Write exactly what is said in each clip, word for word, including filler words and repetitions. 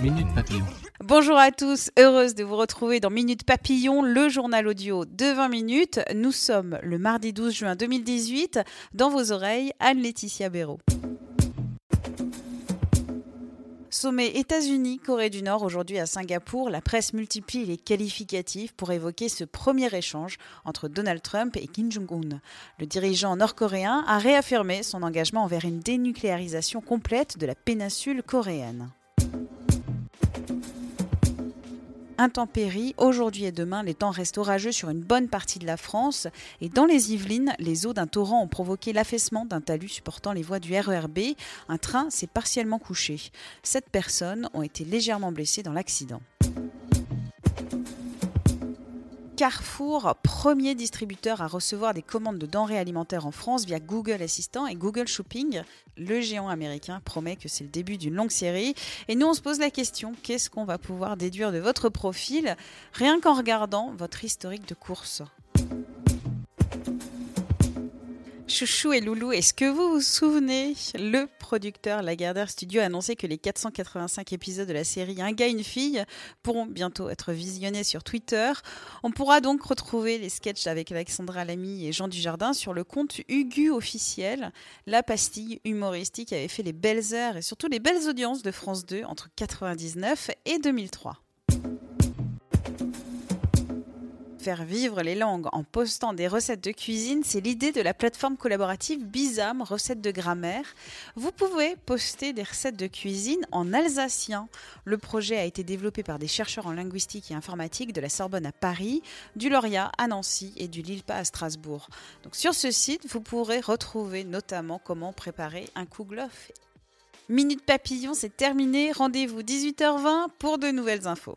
Minute Papillon. Bonjour à tous, heureuse de vous retrouver dans Minute Papillon, le journal audio de vingt minutes. Nous sommes le mardi douze juin deux mille dix-huit, dans vos oreilles, Anne-Laetitia Béraud. Sommet États-Unis, Corée du Nord, aujourd'hui à Singapour, la presse multiplie les qualificatifs pour évoquer ce premier échange entre Donald Trump et Kim Jong-un. Le dirigeant nord-coréen a réaffirmé son engagement envers une dénucléarisation complète de la péninsule coréenne. Intempéries, aujourd'hui et demain, les temps restent orageux sur une bonne partie de la France. Et dans les Yvelines, les eaux d'un torrent ont provoqué l'affaissement d'un talus supportant les voies du R E R B. Un train s'est partiellement couché. Sept personnes ont été légèrement blessées dans l'accident. Carrefour, premier distributeur à recevoir des commandes de denrées alimentaires en France via Google Assistant et Google Shopping. Le géant américain promet que c'est le début d'une longue série. Et nous, on se pose la question, qu'est-ce qu'on va pouvoir déduire de votre profil rien qu'en regardant votre historique de courses ? Chouchou et Loulou, est-ce que vous vous souvenez ? Le producteur Lagardère Studio a annoncé que les quatre cent quatre-vingt-cinq épisodes de la série Un gars, une fille pourront bientôt être visionnés sur Twitter. On pourra donc retrouver les sketchs avec Alexandra Lamy et Jean Dujardin sur le compte Ugu officiel. La pastille humoristique avait fait les belles heures et surtout les belles audiences de France deux entre mille neuf cent quatre-vingt-dix-neuf et deux mille trois. Faire vivre les langues en postant des recettes de cuisine, c'est l'idée de la plateforme collaborative BISAM, recettes de grammaire. Vous pouvez poster des recettes de cuisine en alsacien. Le projet a été développé par des chercheurs en linguistique et informatique de la Sorbonne à Paris, du Loria à Nancy et du L I L P A à Strasbourg. Donc sur ce site, vous pourrez retrouver notamment comment préparer un kouglof. Minute Papillon, c'est terminé. Rendez-vous dix-huit heures vingt pour de nouvelles infos.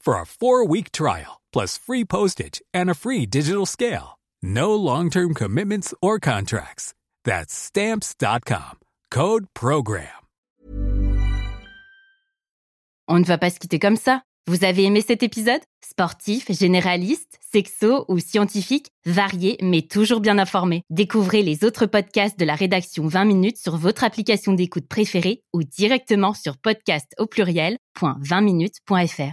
for a four-week trial. Plus free postage and a free digital scale. No long-term commitments or contracts. That's Stamps dot com. Code Program. On ne va pas se quitter comme ça. Vous avez aimé cet épisode ? Sportif, généraliste, sexo ou scientifique, varié mais toujours bien informé. Découvrez les autres podcasts de la rédaction vingt minutes sur votre application d'écoute préférée ou directement sur podcast au pluriel point vingt minutes point f r.